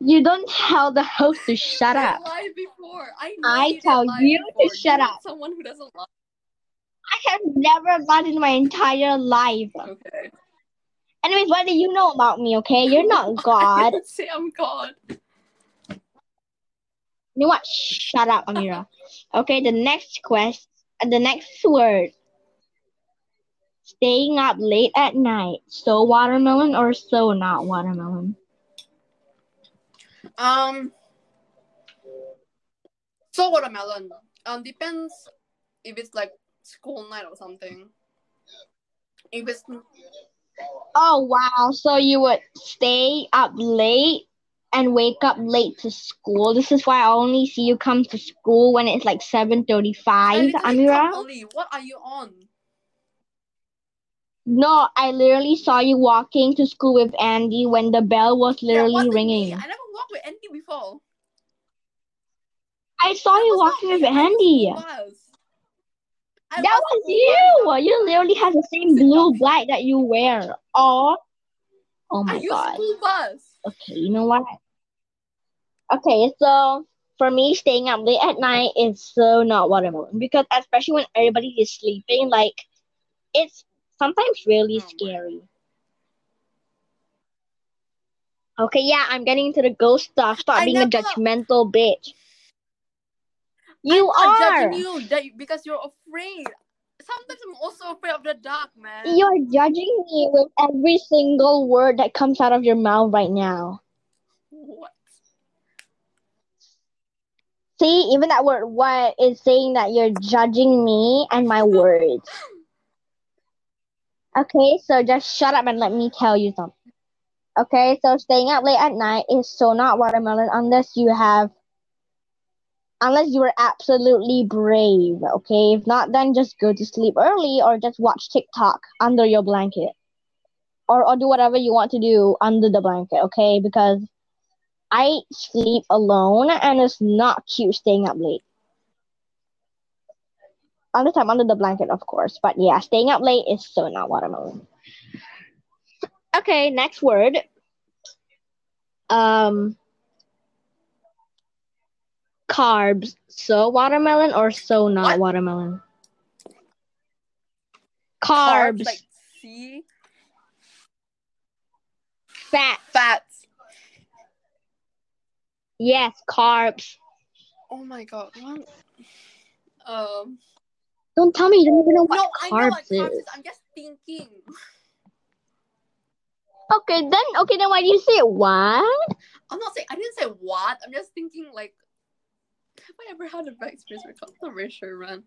You don't tell the host to shut up. Lied before. I tell you before. To shut up. Someone who doesn't lie. I have never lied in my entire life. Okay. Anyways, what do you know about me? Okay, you're not God. I didn't say I'm God. You know what? Shut up, Amira. Okay, the next word. Staying up late at night. So watermelon or so not watermelon? So watermelon. Depends if it's like school night or something. If it's oh wow, so you would stay up late and wake up late to school. This is why I only see you come to school when it's like 7:35. Amira, what are you on? No, I literally saw you walking to school with Andy when the bell was literally ringing. I never walked with Andy before. I saw you walking with Andy. That was you. You literally have the same blue black that you wear. Oh my God. School bus. Okay, you know what? Okay, so for me, staying up late at night is so not watermelon because especially when everybody is sleeping, like it's sometimes really scary. Okay, yeah, I'm getting into the ghost stuff. Stop being a judgmental bitch. You are. I'm judging you because you're afraid. Sometimes I'm also afraid of the dark, man. You're judging me with every single word that comes out of your mouth right now. What? See, even that word "what" is saying that you're judging me and my words. Okay, so just shut up and let me tell you something. Okay, so staying up late at night is so not watermelon unless you are absolutely brave, okay? If not, then just go to sleep early or just watch TikTok under your blanket. Or do whatever you want to do under the blanket, okay? Because I sleep alone and it's not cute staying up late. all the time under the blanket, of course. But yeah, staying up late is so not watermelon. Okay, next word. Carbs. So watermelon or so not what? Watermelon? Carbs. Like C? Fats. Yes, carbs. Oh my god. What? Don't tell me you don't even know what carbs is. I'm just thinking. Okay then why do you say what? I didn't say what. I'm just thinking like whatever how the back space works. I'm not very sure, man.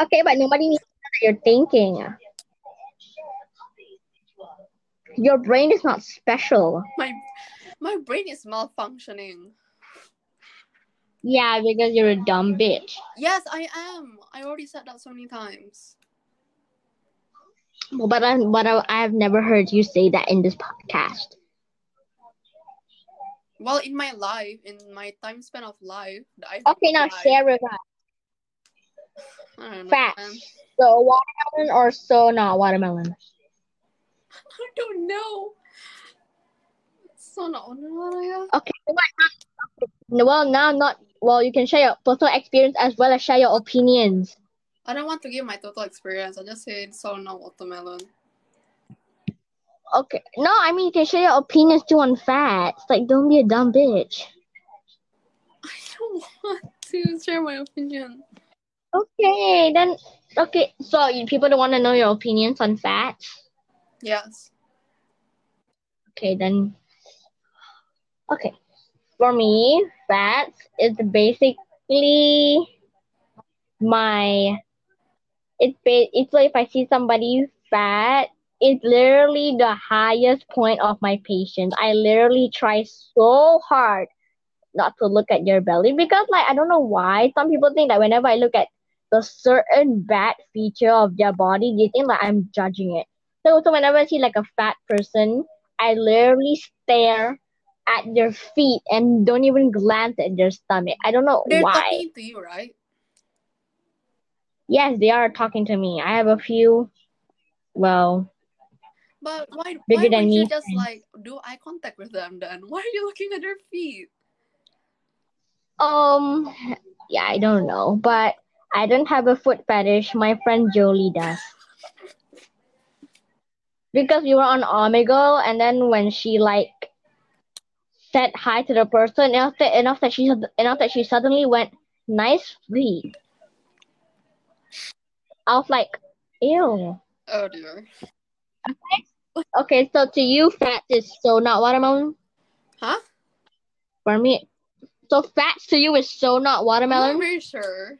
Okay, but nobody needs to know what you're thinking. Your brain is not special. My brain is malfunctioning. Yeah, because you're a dumb bitch. Yes, I am. I already said that so many times. But I have never heard you say that in this podcast. Well, in my life, in my time span of life. Now share with us. Facts. So watermelon or so not watermelon? I don't know. So not watermelon. Okay, you can share your total experience as well as share your opinions. I don't want to give my total experience. I just say so not watermelon. Okay. No, I mean you can share your opinions too on facts. Like, don't be a dumb bitch. I don't want to share my opinion. Okay, then. Okay, so people don't want to know your opinions on facts? Yes. Okay, then. Okay. For me, facts is basically it's like if I see somebody fat, it's literally the highest point of my patience. I literally try so hard not to look at your belly because, like, I don't know why some people think that whenever I look at the certain bad feature of their body, they think like I'm judging it. So whenever I see like a fat person, I literally stare at their feet and don't even glance at their stomach. I don't know why. They're talking to you, right? Yes, they are talking to me. I have a few, but why would you just like do eye contact with them then? Why are you looking at their feet? Yeah, I don't know, but I don't have a foot fetish. My friend Jolie does. Because we were on Omegle, and then when she like said hi to the person, enough that she suddenly went nice feet. I was like, ew. Oh dear. Okay, so to you, fat is so not watermelon? Huh? For me. So fats to you is so not watermelon? I'm pretty sure.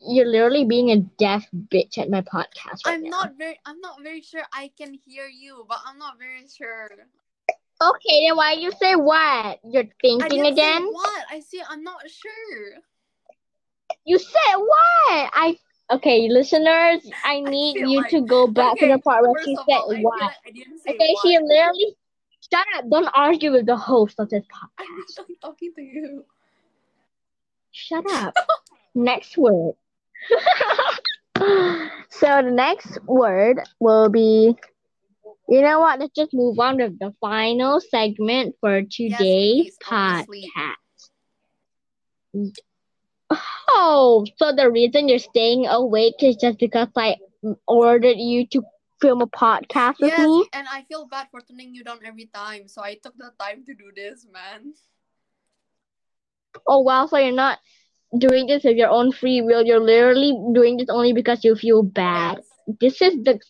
You're literally being a deaf bitch at my podcast right now. I'm not very sure I can hear you, but I'm not very sure. Okay, then why you say what? You're thinking again? Say what? I see, I'm not sure. You said what? Okay, listeners, I need you to go back to the part where she said what. She literally... Shut up. Don't argue with the host of this podcast. I'm not talking to you. Shut up. Next word. So the next word will be... You know what? Let's just move on to the final segment for today's podcast. Oh, so the reason you're staying awake is just because I ordered you to film a podcast with me? Yes, and I feel bad for turning you down every time, so I took the time to do this, man. Oh, wow, so you're not doing this of your own free will. You're literally doing this only because you feel bad. Yes. This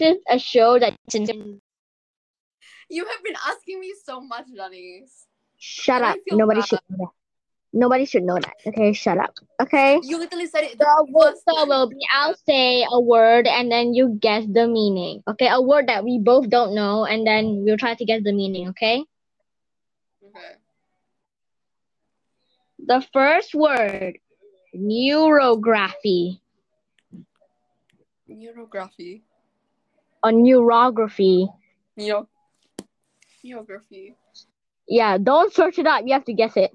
is a show that... You have been asking me so much, Danny. Shut up. Nobody should know that. Okay, shut up. Okay? You literally said it. I'll say a word and then you guess the meaning. Okay? A word that we both don't know and then we'll try to guess the meaning, okay? Okay. The first word, neurography. Neurography. Or neurography. Neurography. Yeah, don't search it up. You have to guess it.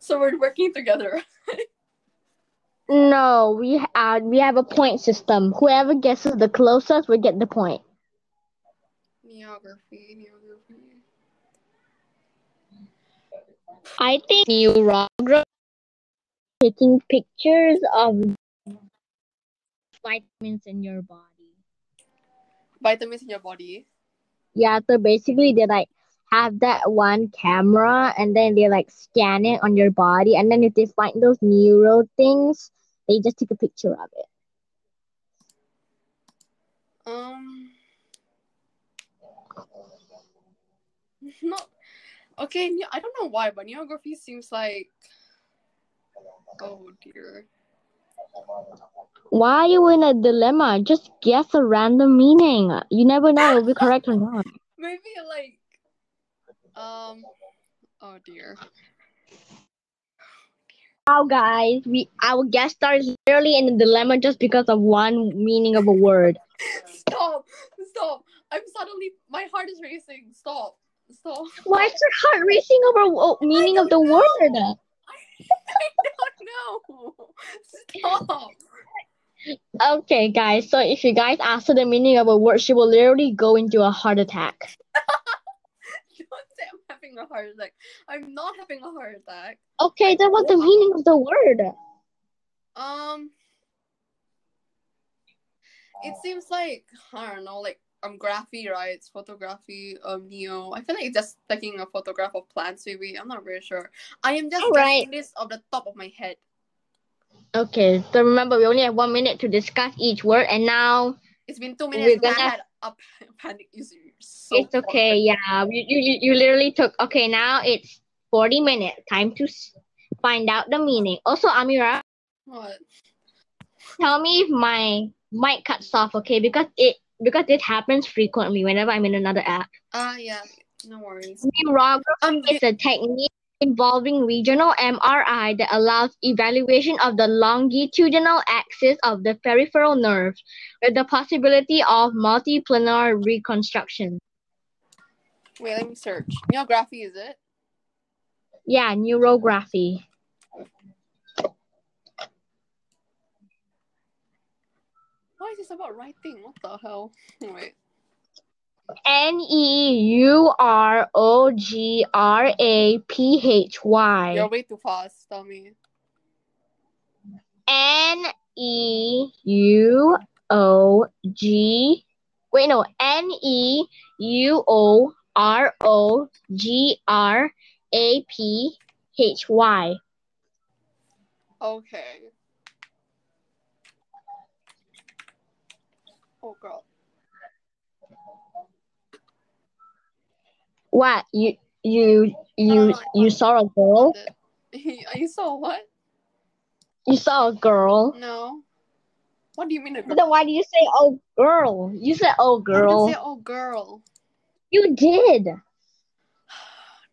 So we're working together. No, we have a point system. Whoever guesses the closest will get the point. Neurography. I think neurography taking pictures of vitamins in your body. Vitamins in your body? Yeah, so basically they like have that one camera and then they like scan it on your body, and then if they find those neuro things, they just take a picture of it. No, okay, I don't know why, but neurography seems like, oh dear. Why are you in a dilemma? Just guess a random meaning. You never know it'll be correct or not. Maybe like, oh dear. Wow, guys, our guest star is literally in a dilemma just because of one meaning of a word. Stop. I'm suddenly, my heart is racing. Stop. Why is your heart racing over meaning of the word? I don't know. Stop. Okay, guys. So if you guys answer the meaning of a word, she will literally go into a heart attack. Don't say I'm having a heart attack. I'm not having a heart attack. Okay, then what's the meaning of the word? It seems like, I don't know, like graphy, right? It's photography of neo. I feel like it's just taking a photograph of plants, maybe. I'm not really sure. I am just doing this off the top of my head. Okay, so remember, we only have 1 minute to discuss each word, and now it's been 2 minutes. We're gonna have a panic. It's okay, yeah. You literally took. Okay, now it's 40 minutes. Time to find out the meaning. Also, Amira, what? Tell me if my mic cuts off, okay? Because it happens frequently whenever I'm in another app. Yeah, no worries. Neurography is a technique involving regional MRI that allows evaluation of the longitudinal axis of the peripheral nerve with the possibility of multiplanar reconstruction. Wait, let me search. Neurography, is it? Yeah, neurography. Why is this about writing? What the hell? Wait. Neurography. You're way too fast, tell me. Neurography. Okay. Oh, girl. What? You saw a girl? You saw what? You saw a girl? No. What do you mean a girl? Then why do you say, oh, girl? You said, oh, girl. I didn't say, oh, girl. You did.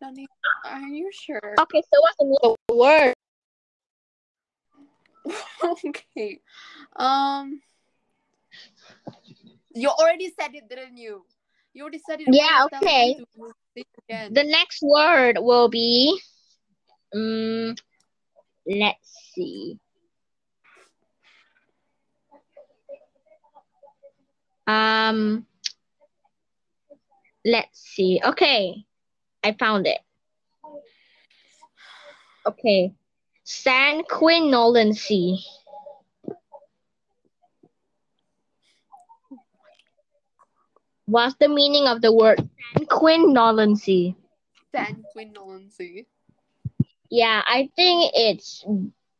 Are you sure? Okay, so what's the word? Okay. You already said it, didn't you? You already said it. Yeah, okay. The next word will be, let's see. Let's see. Okay, I found it. Okay, sanguinolency. What's the meaning of the word sanguinolency? Sanguinolency. Yeah, I think it's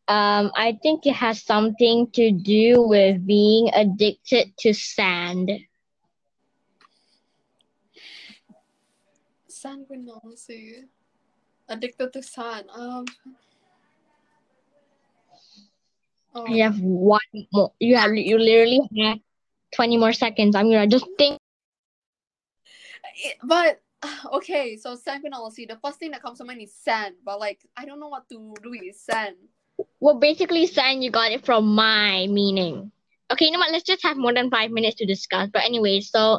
I think it has something to do with being addicted to sand. Sanguinolency. Addicted to sand. You have one more. You literally have 20 more seconds. I'm gonna just think. But, okay, so sanguinolency, the first thing that comes to mind is sand. But, like, I don't know what to do with sand. Well, basically, sand, you got it from my meaning. Okay, you know what? Let's just have more than 5 minutes to discuss. But anyway, so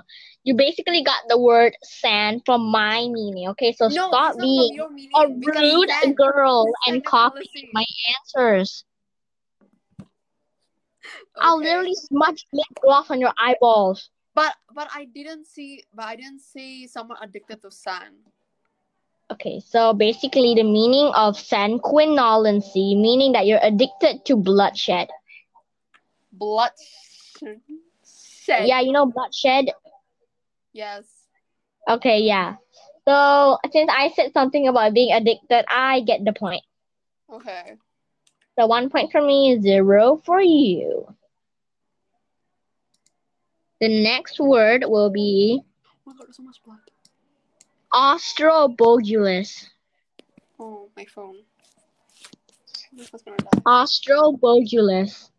You basically got the word "san" from my meaning. Okay, so no, stop being a rude girl and copying my answers. Okay. I'll literally smudge lip gloss on your eyeballs. But I didn't see someone addicted to san. Okay, so basically the meaning of sanguinolency, meaning that you're addicted to bloodshed. Bloodshed? Yeah, you know bloodshed? Yes. Okay, yeah. So, since I said something about being addicted, I get the point. Okay. So, 1 point for me, 0 for you. The next word will be... Oh my god, there's so much blood. Austrobogulus. Oh, my phone. Austrobogulus.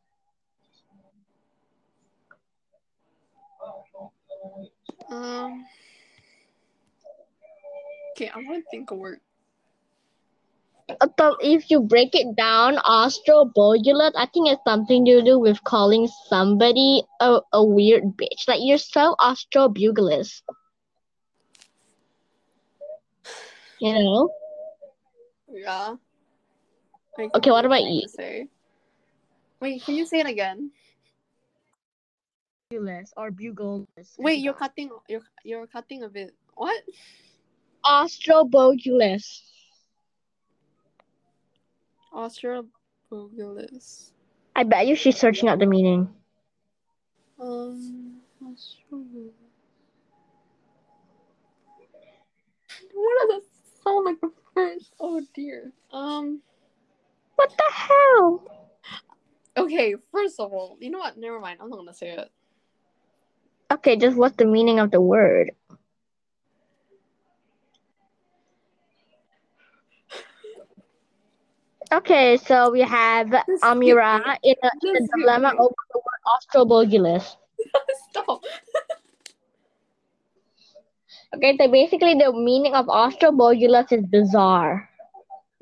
Okay, I want to think a word. But if you break it down, Austrobogulus, I think it's something to do with calling somebody a weird bitch. Like, you're so Austrobogulus. You know? Yeah. Okay, what about you? Wait, can you say it again? Or bugle. Wait, you're cutting a bit. What? Austrobogulus. Austrobogulus. I bet you she's searching out the meaning. Austrobogulus. What does that sound like the first? Oh dear. What the hell? Okay, first of all, you know what? Never mind. I'm not gonna say it. Okay, just what's the meaning of the word? Okay, so we have Amira in a dilemma over the word Austrobogulus. Stop. Okay, so basically the meaning of Austrobogulus is bizarre.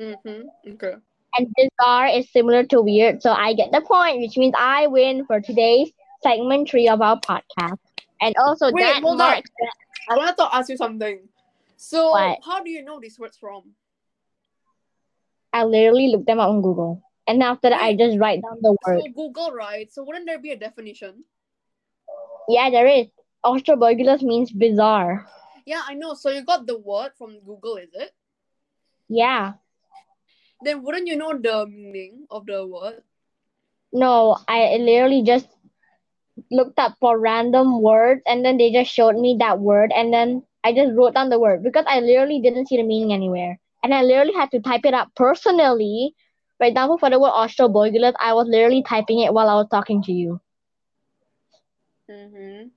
Mm-hmm. Okay. And bizarre is similar to weird, so I get the point, which means I win for today's segment 3 of our podcast. And also, wait, that marks... I wanted to ask you something. So, what? How do you know these words from? I literally looked them up on Google. And after that, I just write down the word. So, Google, right? So, wouldn't there be a definition? Yeah, there is. Austrobogulus means bizarre. Yeah, I know. So, you got the word from Google, is it? Yeah. Then, wouldn't you know the meaning of the word? No, I literally just looked up for random words and then they just showed me that word and then I just wrote down the word because I literally didn't see the meaning anywhere. And I literally had to type it up personally. For example, for the word Austrobogulus, I was literally typing it while I was talking to you. Mm-hmm.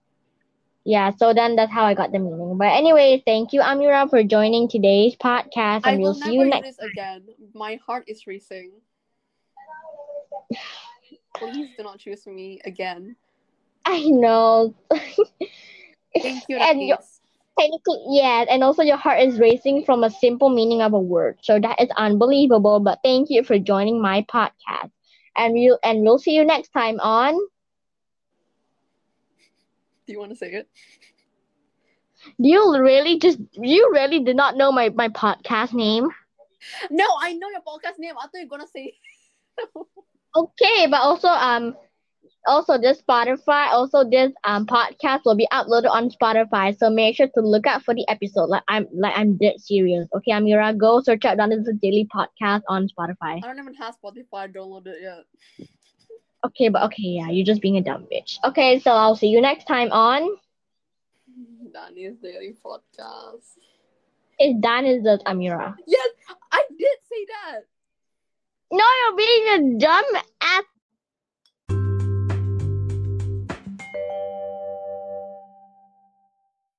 Yeah, so then that's how I got the meaning. But anyway, thank you, Amira, for joining today's podcast. And we'll see you next time. Again. My heart is racing. Please do not choose me again. I know. Thank you. And technically, yeah, and also your heart is racing from a simple meaning of a word. So that is unbelievable. But thank you for joining my podcast. And we'll see you next time on... Do you want to say it? You really did not know my podcast name? No, I know your podcast name. I thought you were going to say it. Okay, but also this Spotify, this podcast will be uploaded on Spotify. So make sure to look out for the episode. I'm dead serious. Okay, Amira, go search out Daniel's Daily Podcast on Spotify. I don't even have Spotify downloaded yet. Okay, yeah, you're just being a dumb bitch. Okay, so I'll see you next time on... Daniel's Daily Podcast. It's Daniel's, Amira. Yes, I did say that. No, you're being a dumb ass